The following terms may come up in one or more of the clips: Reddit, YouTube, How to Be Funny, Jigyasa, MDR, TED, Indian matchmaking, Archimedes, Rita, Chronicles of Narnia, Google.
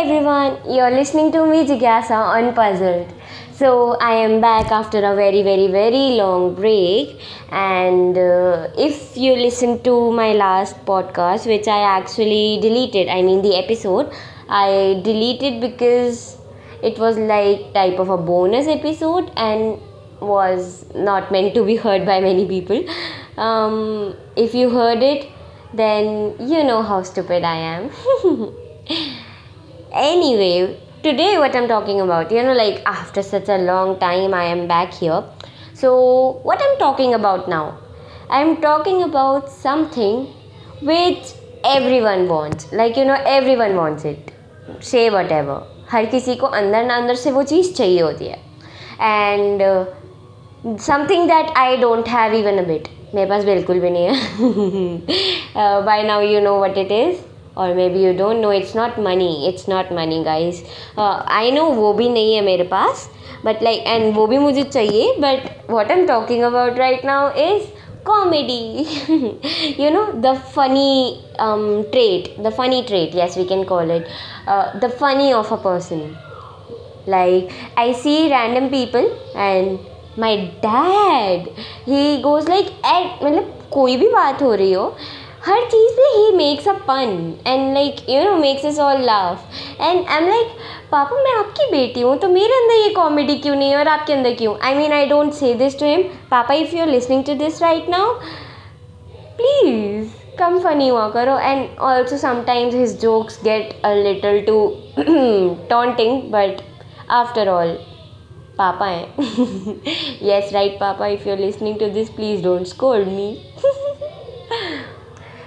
everyone, you're listening to me Jigyasa on Puzzled. So I am back after a very long break, and if you listen to my last podcast, which I actually deleted, I mean the episode, I deleted because it was like type of a bonus episode and was not meant to be heard by many people. If you heard it, then you know how stupid I am. Anyway, today what I'm talking about, after such a long time I am back here. So what I'm talking about now, I'm talking about something which everyone wants. Everyone wants it. Say whatever. हर किसी को अंदर ना अंदर से वो चीज़ चाहिए होती है. And something that I don't have even a bit. मेरे पास बिल्कुल भी नहीं है. By now you know what it is. Or maybe you don't know. It's not money guys. I know वो भी नहीं है मेरे पास. But and वो भी मुझे चाहिए. But what I'm talking about right now is comedy. The funny trait. Yes, we can call it the funny of a person. I see random people and my dad, he goes कोई भी बात हो रही हो, हर चीज़ में he makes a pun and makes us all laugh. And I'm like, पापा मैं आपकी बेटी हूँ तो मेरे अंदर ये कॉमेडी क्यों नहीं है और आपके अंदर क्यों? I mean I don't say this to him. पापा if you're listening to this right now, please come funny हुआ करो. And also sometimes his jokes get a little too taunting, but after all, Papa है. Yes, right Papa, if you're listening to this, please don't scold me.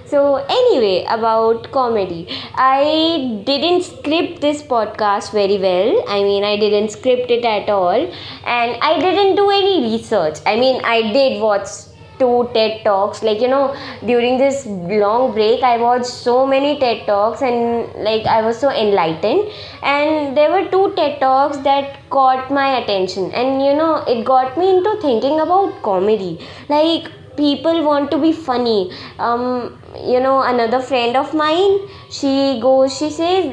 So anyway, about comedy, I didn't script this podcast very well. I mean, I didn't script it at all, and I didn't do any research. I mean, I did watch 2 TED Talks. During this long break, I watched so many TED Talks, and I was so enlightened. And there were 2 TED Talks that caught my attention, and it got me into thinking about comedy. People want to be funny. Another friend of mine, she says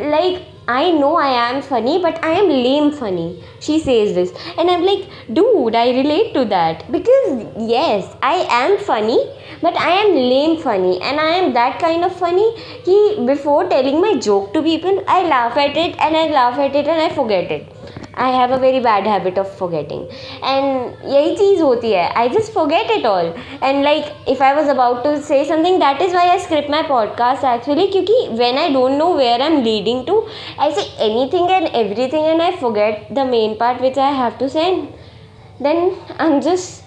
I know I am funny, but I am lame funny. She says this, and I'm like, dude, I relate to that, because yes, I am funny, but I am lame funny, and I am that kind of funny ki before telling my joke to people, I laugh at it and I forget it. I have a very bad habit of forgetting, and यही चीज़ होती है. I just forget it all, and if I was about to say something, that is why I script my podcast actually, क्योंकि when I don't know where I'm leading to, I say anything and everything and I forget the main part which I have to say. Then I'm just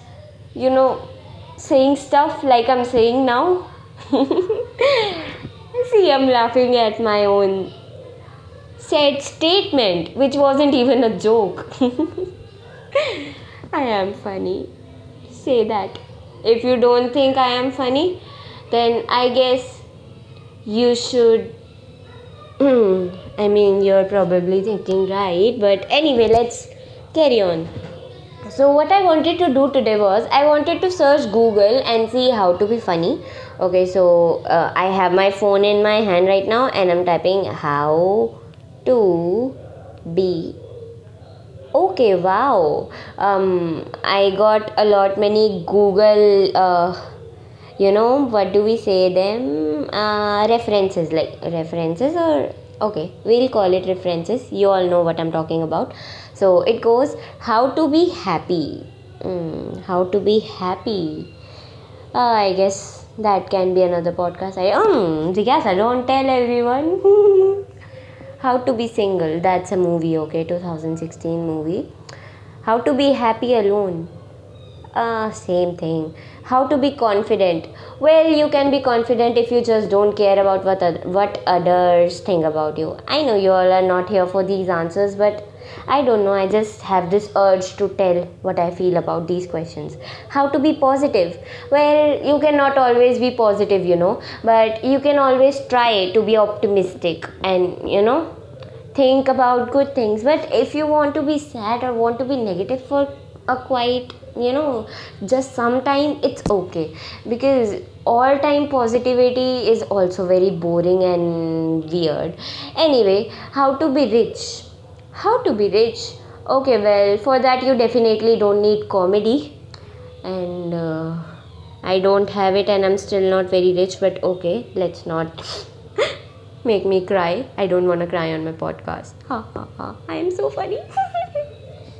saying stuff like I'm saying now. See, I'm laughing at my own said statement, which wasn't even a joke. I am funny. Say that. If you don't think I am funny, then I guess you should. I mean, you're probably thinking right, but anyway, let's carry on. So what I wanted to do today was, I wanted to search Google and see how to be funny. Okay, so I have my phone in my hand right now and I'm typing how to be. Okay, wow. I got many Google references, we'll call it references. You all know what I'm talking about. So it goes, how to be happy. How to be happy. I guess that can be another podcast. Jigyasa, don't tell everyone. How to be single, that's a movie, okay, 2016 movie. How to be happy alone, same thing. How to be confident, well, you can be confident if you just don't care about what others think about you. I know you all are not here for these answers, but I don't know, I just have this urge to tell what I feel about these questions. How to be positive, well, you cannot always be positive, but you can always try to be optimistic and think about good things. But if you want to be sad or want to be negative for a quite just sometime it's okay, because all time positivity is also very boring and weird. Anyway, how to be rich? How to be rich? Okay, well, for that you definitely don't need comedy, and I don't have it and I'm still not very rich, but okay, let's not make me cry. I don't want to cry on my podcast. Ha ha ha, I am so funny.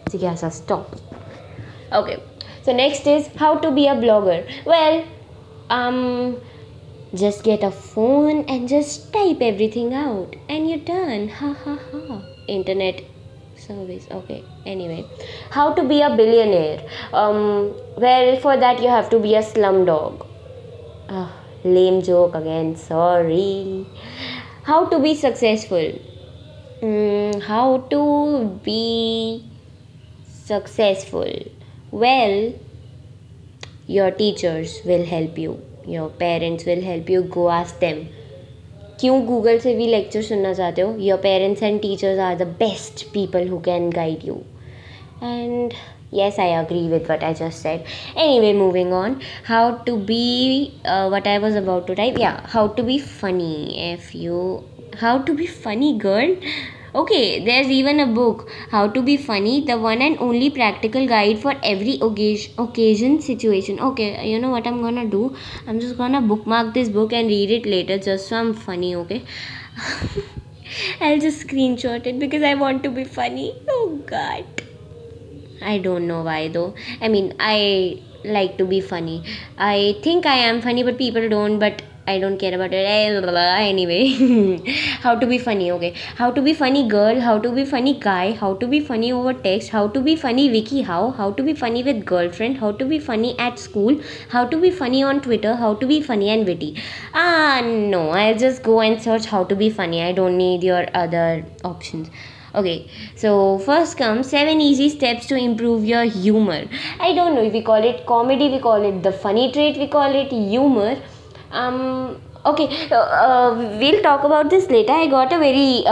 Jigyasa, stop. Okay, so next is how to be a blogger. Well, just get a phone and just type everything out and you're done. Ha ha ha. Internet service. Okay, anyway, how to be a billionaire. Well, for that you have to be a slumdog. Lame joke again, sorry. How to be successful. How to be successful. Well, your teachers will help you. Your parents will help you. Go ask them. क्यों Google से भी lecture सुनना चाहते हो? Your parents and teachers are the best people who can guide you. And yes, I agree with what I just said. Anyway, moving on. How to be what I was about to type. Yeah, how to be funny. How to be funny, girl. Okay, there's even a book, How to Be Funny, the one and only practical guide for every occasion situation. Okay, you know what I'm gonna do? I'm just gonna bookmark this book and read it later just so I'm funny, okay? I'll just screenshot it because I want to be funny. Oh God. I don't know why though. I mean, I like to be funny. I think I am funny, but people don't, but I don't care about it. Anyway, how to be funny, okay. How to be funny girl, how to be funny guy, how to be funny over text, how to be funny wiki how to be funny with girlfriend, how to be funny at school, how to be funny on Twitter, how to be funny and witty. No, I'll just go and search how to be funny. I don't need your other options. Okay, so first comes 7 easy steps to improve your humor. I don't know if we call it comedy, we call it the funny trait, we call it humor. Okay, we'll talk about this later. I got a very,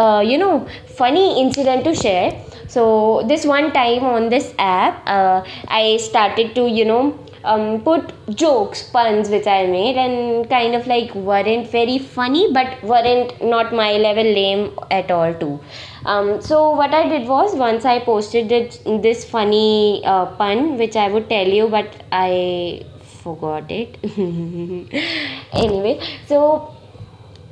funny incident to share. So this one time on this app, I started to, put jokes, puns which I made and kind of like weren't very funny, but weren't not my level lame at all too. So what I did was, once I posted this funny pun, which I would tell you, but I forgot it. Anyway, so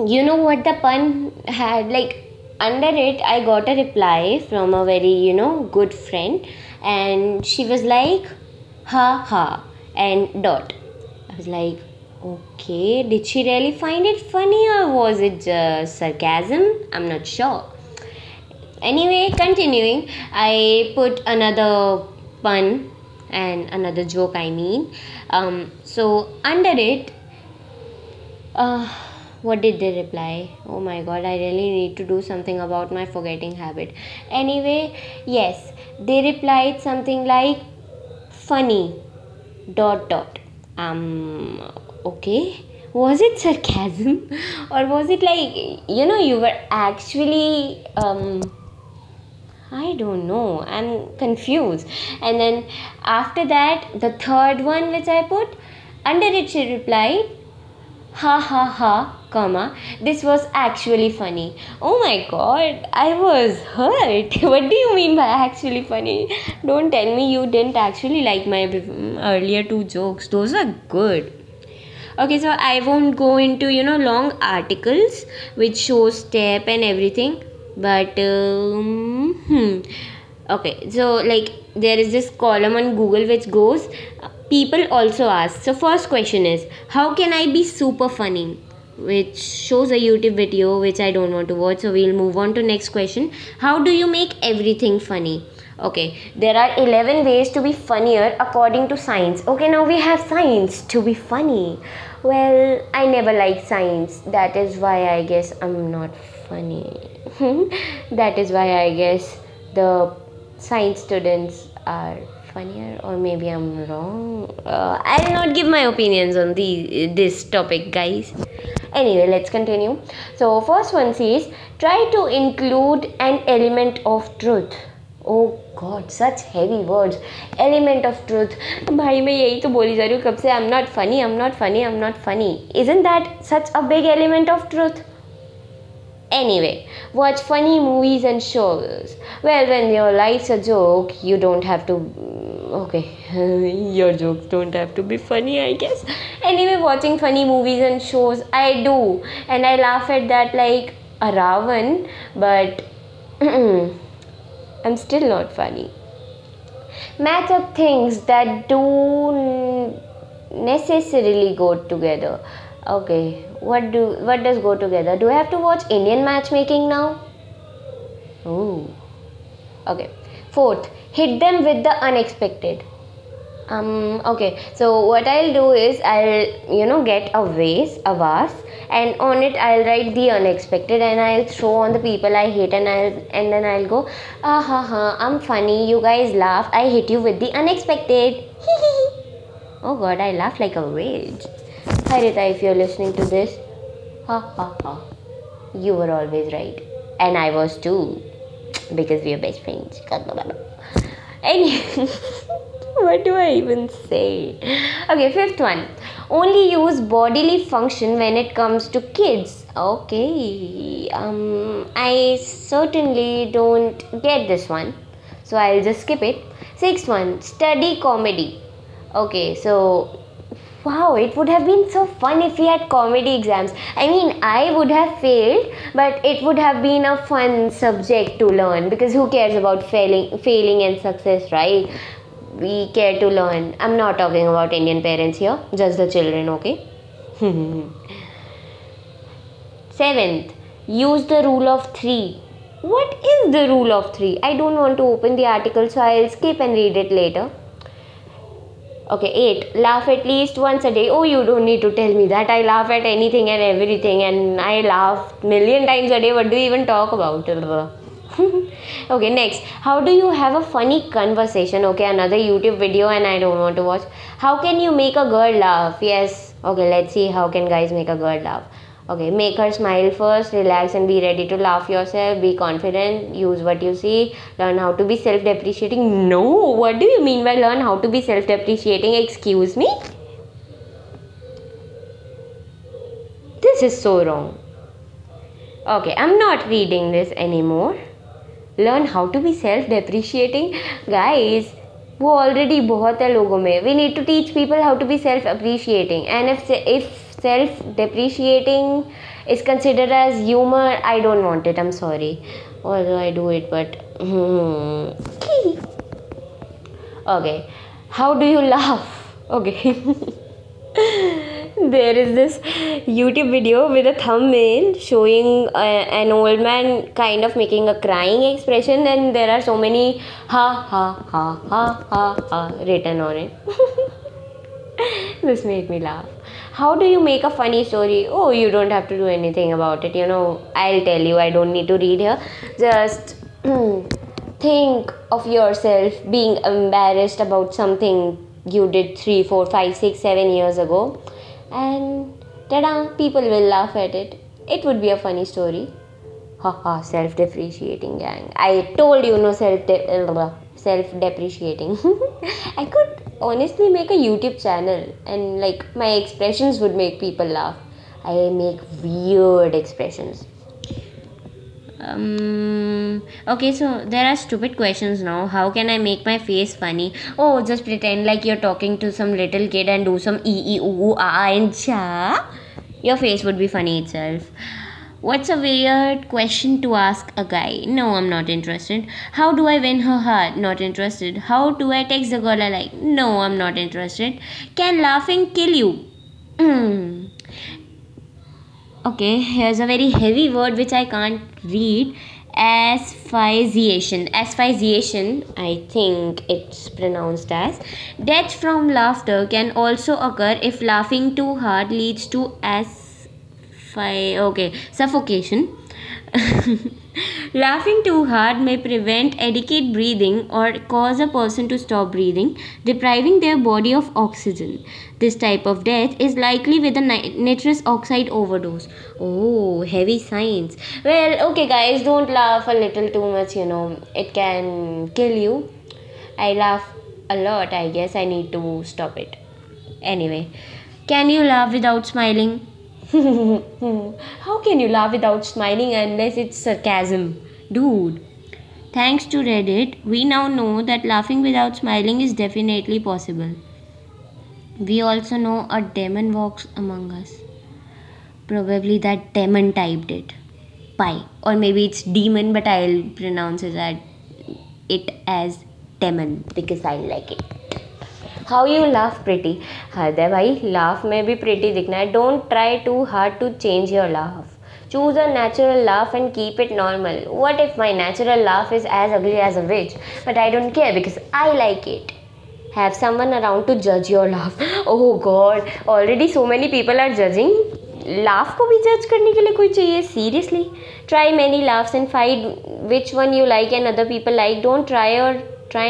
you know what the pun had, like under it I got a reply from a very good friend, and she was like, ha ha and dot. I was like, okay, did she really find it funny or was it just sarcasm? I'm not sure. Anyway, continuing, I put another pun and another joke, so under it, what did they reply? Oh my God, I really need to do something about my forgetting habit. Anyway, yes, they replied something like funny dot dot. Okay, was it sarcasm or was it like, you were actually I don't know, I'm confused. And then after that, the third one which I put, under it she replied, ha ha ha, comma, this was actually funny. Oh my God, I was hurt. What do you mean by actually funny? Don't tell me you didn't actually like my earlier two jokes. Those are good. Okay, so I won't go into, long articles which shows step and everything. But okay, so like there is this column on Google which goes, people also ask. So first question is, how can I be super funny? Which shows a YouTube video which I don't want to watch, so we'll move on to next question. How do you make everything funny? Okay, there are 11 ways to be funnier according to science. Okay, now we have science to be funny. Well, I never liked science. That is why I guess I'm not funny. That is why I guess the science students are funnier, or maybe I'm wrong. I'll not give my opinions on this topic, guys. Anyway, let's continue. So first one says, try to include an element of truth. Oh God, such heavy words. Element of truth. भाई मैं यही तो बोली जा रही हूँ कब से. I'm not funny, I'm not funny, I'm not funny. Isn't that such a big element of truth? Anyway, watch funny movies and shows. Well, when your life's a joke, you don't have to... Okay, your jokes don't have to be funny, I guess. Anyway, watching funny movies and shows, I do. And I laugh at that like a raven, but I'm still not funny. Match up things that don't necessarily go together. Okay, what does go together? Do I have to watch Indian matchmaking now? Ooh. Okay. Fourth, hit them with the unexpected. Okay, so what I'll do is I'll, get a vase and on it I'll write the unexpected and I'll throw on the people I hate and then I'll go, I'm funny, you guys laugh, I hit you with the unexpected. Oh God, I laugh like a witch. Hi Rita, if you're listening to this, you were always right. And I was too, because we are best friends. Anyway, what do I even say? Okay, fifth one. Only use bodily function when it comes to kids. Okay, I certainly don't get this one, so I'll just skip it. Sixth one, study comedy. Okay, so... Wow, it would have been so fun if we had comedy exams. I mean, I would have failed, but it would have been a fun subject to learn because who cares about failing and success, right? We care to learn. I'm not talking about Indian parents here, just the children, okay? Seventh, use the rule of three. What is the rule of three? I don't want to open the article, so I'll skip and read it later. Okay, 8. Laugh at least once a day. Oh, you don't need to tell me that. I laugh at anything and everything and I laugh million times a day. What do you even talk about? Okay, next. How do you have a funny conversation? Okay, another YouTube video and I don't want to watch. How can you make a girl laugh? Yes. Okay, let's see how can guys make a girl laugh. Okay, make her smile first, relax and be ready to laugh yourself, be confident, use what you see, learn how to be self-depreciating. No, what do you mean by learn how to be self-depreciating? Excuse me? This is so wrong. Okay, I'm not reading this anymore. Learn how to be self-depreciating? Guys, wo already bahut hai logo mein. We need to teach people how to be self-appreciating. And if self-depreciating is considered as humor, I don't want it, I'm sorry. Although I do it, but... Okay. How do you laugh? Okay. There is this YouTube video with a thumbnail showing an old man kind of making a crying expression and there are so many ha ha ha ha ha ha written on it. This made me laugh. How do you make a funny story? Oh, you don't have to do anything about it. I'll tell you. I don't need to read here. Just think of yourself being embarrassed about something you did 3, 4, 5, 6, 7 years ago. And ta-da, people will laugh at it. It would be a funny story. Haha, self-depreciating gang. I told you no self-depreciating. I could honestly make a YouTube channel and like my expressions would make people laugh. I make weird expressions. Okay, so there are stupid questions now. How can I make my face funny? Oh, just pretend like you're talking to some little kid and do some ee oo aa and cha. Your face would be funny itself. What's a weird question to ask a guy? No, I'm not interested. How do I win her heart? Not interested. How do I text the girl I like? No, I'm not interested. Can laughing kill you? Okay, here's a very heavy word which I can't read. Asphyxiation. Asphyxiation, I think it's pronounced as. Death from laughter can also occur if laughing too hard leads to asphyxiation. Okay, suffocation. Laughing too hard may prevent adequate breathing or cause a person to stop breathing, depriving their body of oxygen. This type of death is likely with a nitrous oxide overdose. Oh, heavy science. Well, okay guys, don't laugh a little too much, you know, it can kill you. I laugh a lot, I guess I need to stop it. Anyway, can you laugh without smiling? How can you laugh without smiling unless it's sarcasm? Dude. Thanks to Reddit, we now know that laughing without smiling is definitely possible. We also know a demon walks among us. Probably that demon typed it. Pie. Or maybe it's demon, but I'll pronounce it as demon because I like it. How you laugh pretty? Hard hai bhai, laugh mein bhi pretty dikhna hai. Don't try too hard to change your laugh. Choose a natural laugh and keep it normal. What if my natural laugh is as ugly as a witch? But I don't care because I like it. Have someone around to judge your laugh. Oh God, already so many people are judging. Laugh ko bhi judge karne ke liye koi chahiye? Seriously? Try many laughs and find which one you like and other people like. Don't try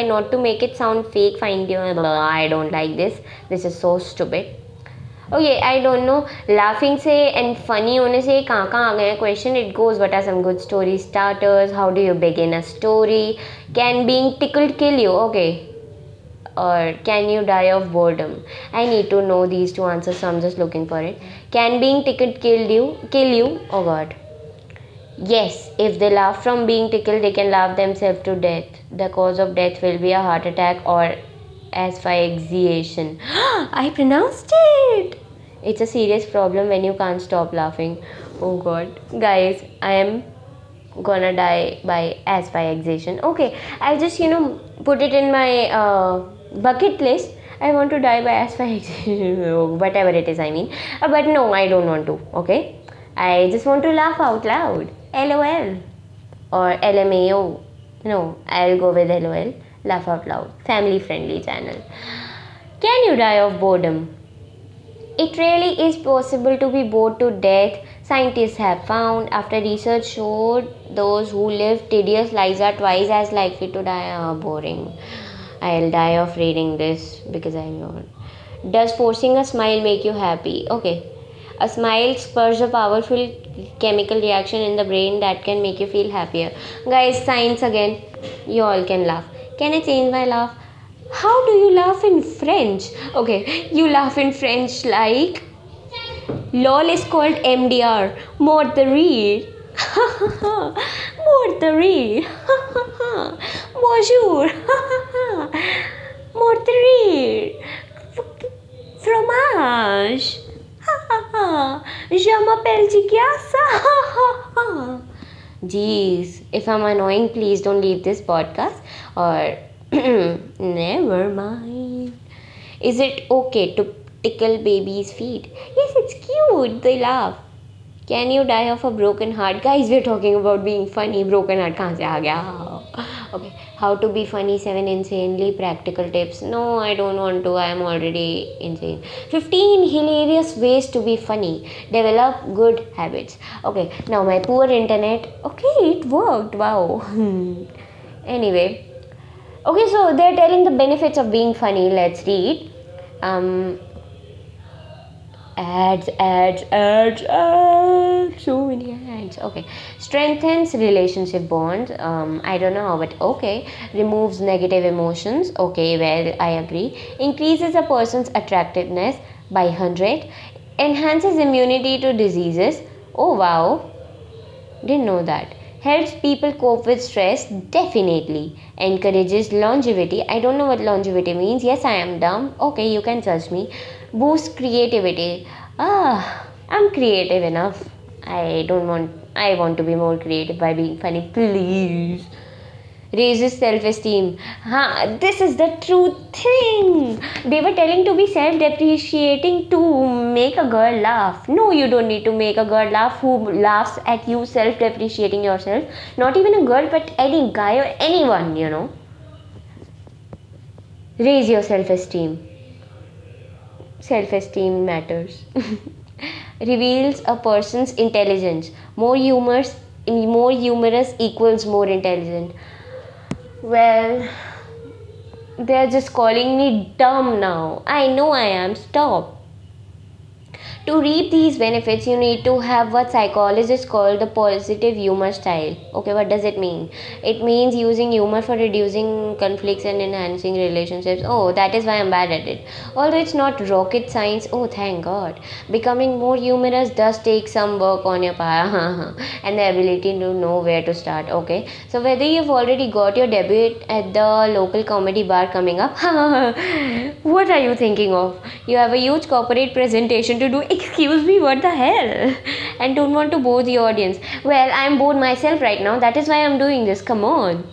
not to make it sound fake. Find your blah, I don't like this. This is so stupid. Okay, I don't know. Laughing se and funny hone se kahan aa gaya question. It goes, what are some good story starters? How do you begin a story? Can being tickled kill you? Okay. Or can you die of boredom? I need to know these two answers, so I'm just looking for it. Can being tickled kill you? Oh God. Yes, if they laugh from being tickled, they can laugh themselves to death. The cause of death will be a heart attack or asphyxiation. I pronounced it! It's a serious problem when you can't stop laughing. Oh God. Guys, I am gonna die by asphyxiation. Okay, I'll just, put it in my bucket list. I want to die by asphyxiation. Whatever it is, I mean. But no, I don't want to, okay? I just want to laugh out loud. LOL or LMAO. No, I'll go with LOL. Laugh out loud. Family friendly channel. Can you die of boredom? It really is possible to be bored to death. Scientists have found after research showed those who live tedious lives are twice as likely to die. Boring. I'll die of reading this because I'm not. Does forcing a smile make you happy? Okay. A smile spurs a powerful chemical reaction in the brain that can make you feel happier. Guys, science again. You all can laugh. Can I change my laugh? How do you laugh in French? Okay, you laugh in French like... LOL is called MDR. Mort de rire. Mort de rire. Bonjour. Mort de rire. Fromage. Je m'appelle Jigyasa. Jeez, if I'm annoying, please don't leave this podcast or never mind. Is it okay to tickle baby's feet? Yes, it's cute. They laugh. Can you die of a broken heart? Guys, we're talking about being funny. Broken heart kahan se aa gaya? Okay, how to be funny, 7 insanely practical tips. No, I don't want to. I am already insane. 15 hilarious ways to be funny. Develop good habits. Okay, now my poor internet. Okay, it worked. Wow. Anyway. Okay, so they're telling the benefits of being funny. Let's read. Ads. So many ads. Okay. Strengthens relationship bonds. I don't know how, but okay. Removes negative emotions. Okay, well, I agree. Increases a person's attractiveness by 100. Enhances immunity to diseases. Oh, wow. Didn't know that. Helps people cope with stress. Definitely. Encourages longevity. I don't know what longevity means. Yes, I am dumb. Okay, you can judge me. Boost creativity. I'm creative enough. I want to be more creative by being funny. Please. Raises self-esteem. This is the true thing. They were telling to be self-depreciating to make a girl laugh. No, you don't need to make a girl laugh who laughs at you self-depreciating yourself. Not even a girl, but any guy or anyone, Raise your self-esteem. Self-esteem matters. Reveals a person's intelligence. More humorous more humorous equals more intelligent. Well, they're just calling me dumb now. I know I am. Stop. To reap these benefits, you need to have what psychologists call the positive humor style. Okay, what does it mean? It means using humor for reducing conflicts and enhancing relationships. Oh, that is why I'm bad at it. Although it's not rocket science, oh, thank God. Becoming more humorous does take some work on your part and the ability to know where to start. Okay, so whether you've already got your debut at the local comedy bar coming up, what are you thinking of? You have a huge corporate presentation to do. Excuse me, what the hell? And don't want to bore the audience. Well, I'm bored myself right now. That is why I'm doing this. Come on.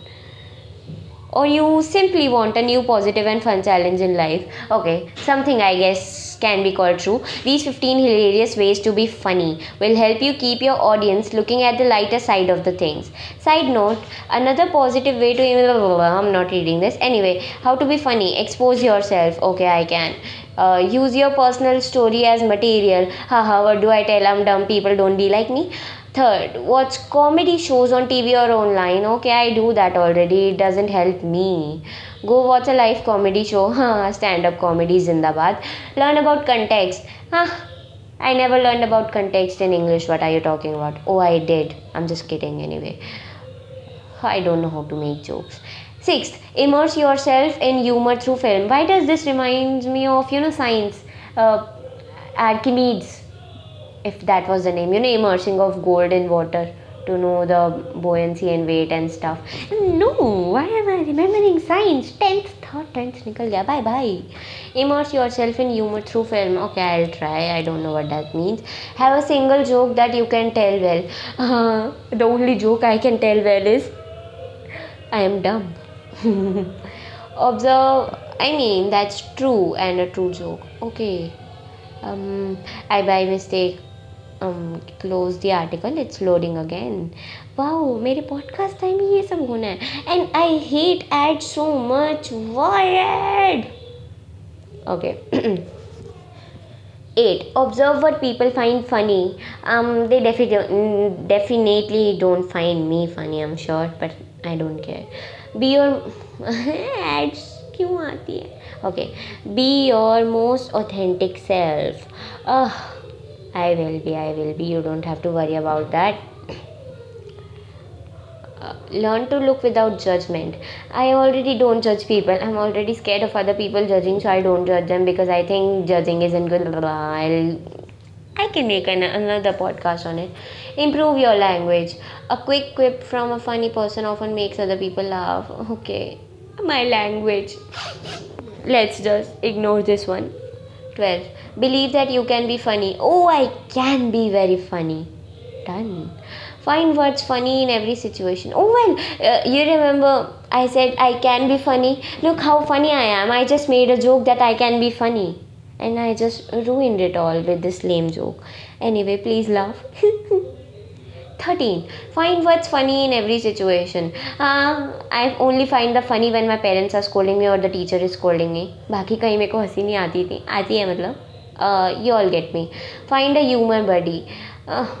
Or you simply want a new positive and fun challenge in life. Okay, something I guess can be called true. These 15 hilarious ways to be funny will help you keep your audience looking at the lighter side of the things. Side note, another positive way to... I'm not reading this. Anyway, how to be funny. Expose yourself. Okay, I can. Use your personal story as material. Haha, what do I tell? I'm dumb. People don't be like me. Third, watch comedy shows on TV or online. Okay, I do that already. It doesn't help me. Go watch a live comedy show. Stand-up comedy zindabad. Learn about context. I never learned about context in English. What are you talking about? Oh, I did. I'm just kidding anyway. I don't know how to make jokes. Sixth, immerse yourself in humor through film. Why does this remind me of, science? Archimedes, if that was the name. Immersing of gold in water to know the buoyancy and weight and stuff. No, why am I remembering science? 10th thought, 10th nikal gaya. Bye-bye. Immerse yourself in humor through film. Okay, I'll try. I don't know what that means. Have a single joke that you can tell well. The only joke I can tell well is, I am dumb. Observe, that's true and a true joke. Okay, I by mistake closed the article. It's loading again. Wow, mere podcast time ye sab hona hai. And I hate ads so much. Why ad? Okay. 8. Observe what people find funny. They definitely don't find me funny, I'm sure, but I don't care. Be your ads kyun aati hai? Okay. Be your most authentic self. I will be. You don't have to worry about that. Learn to look without judgment. I already don't judge people. I'm already scared of other people judging, so I don't judge them because I think judging isn't good. I can make another podcast on it. Improve your language. A quick quip from a funny person often makes other people laugh. Okay, my language. Let's just ignore this one. 12. Believe that you can be funny. Oh, I can be very funny. Done. Find what's funny in every situation. Oh, well, you remember I said I can be funny. Look how funny I am. I just made a joke that I can be funny. And I just ruined it all with this lame joke. Anyway, please laugh. 13. Find what's funny in every situation. I only find the funny when my parents are scolding me or the teacher is scolding me. Baki kahin meko hansi nahi aati thi. Aati hai matlab. You all get me. Find a humor buddy.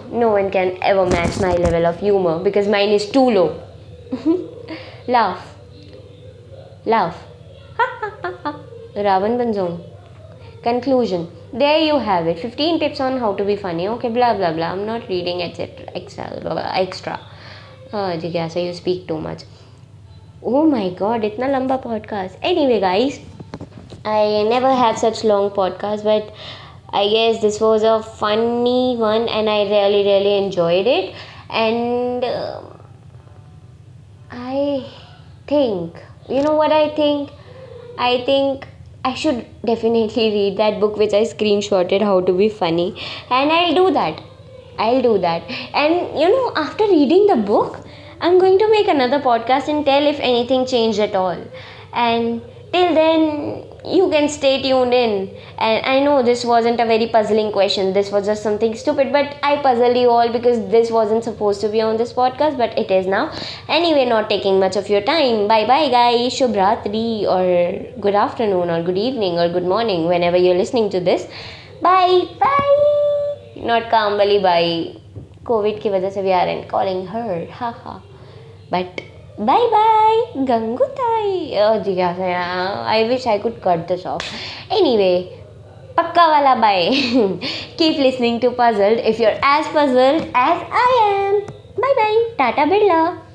No one can ever match my level of humor because mine is too low. Laugh. Ravan Banzong. Conclusion. There you have it. 15 tips on how to be funny. Okay, blah blah blah. I'm not reading etc. Jigyasa, you speak too much. Oh my God, itna lamba podcast. Anyway, guys, I never had such long podcasts, but I guess this was a funny one, and I really enjoyed it. And I think, what I think? I think I should definitely read that book which I screenshotted, How to Be Funny, and I'll do that. And after reading the book, I'm going to make another podcast and tell if anything changed at all. And till then, you can stay tuned in. And I know this wasn't a very puzzling question. This was just something stupid, but I puzzled you all because this wasn't supposed to be on this podcast, but it is now. Anyway, not taking much of your time. Bye-bye, guys. Shubhratri, or good afternoon, or good evening, or good morning, whenever you're listening to this. Bye. Not Kambali, bye. Covid की वजह से we are and calling her हाहा but bye bye Gangutai जिज्ञासा I wish I could cut this off anyway पक्का वाला bye keep listening to puzzled if you are as puzzled as I am bye bye Tata Birla.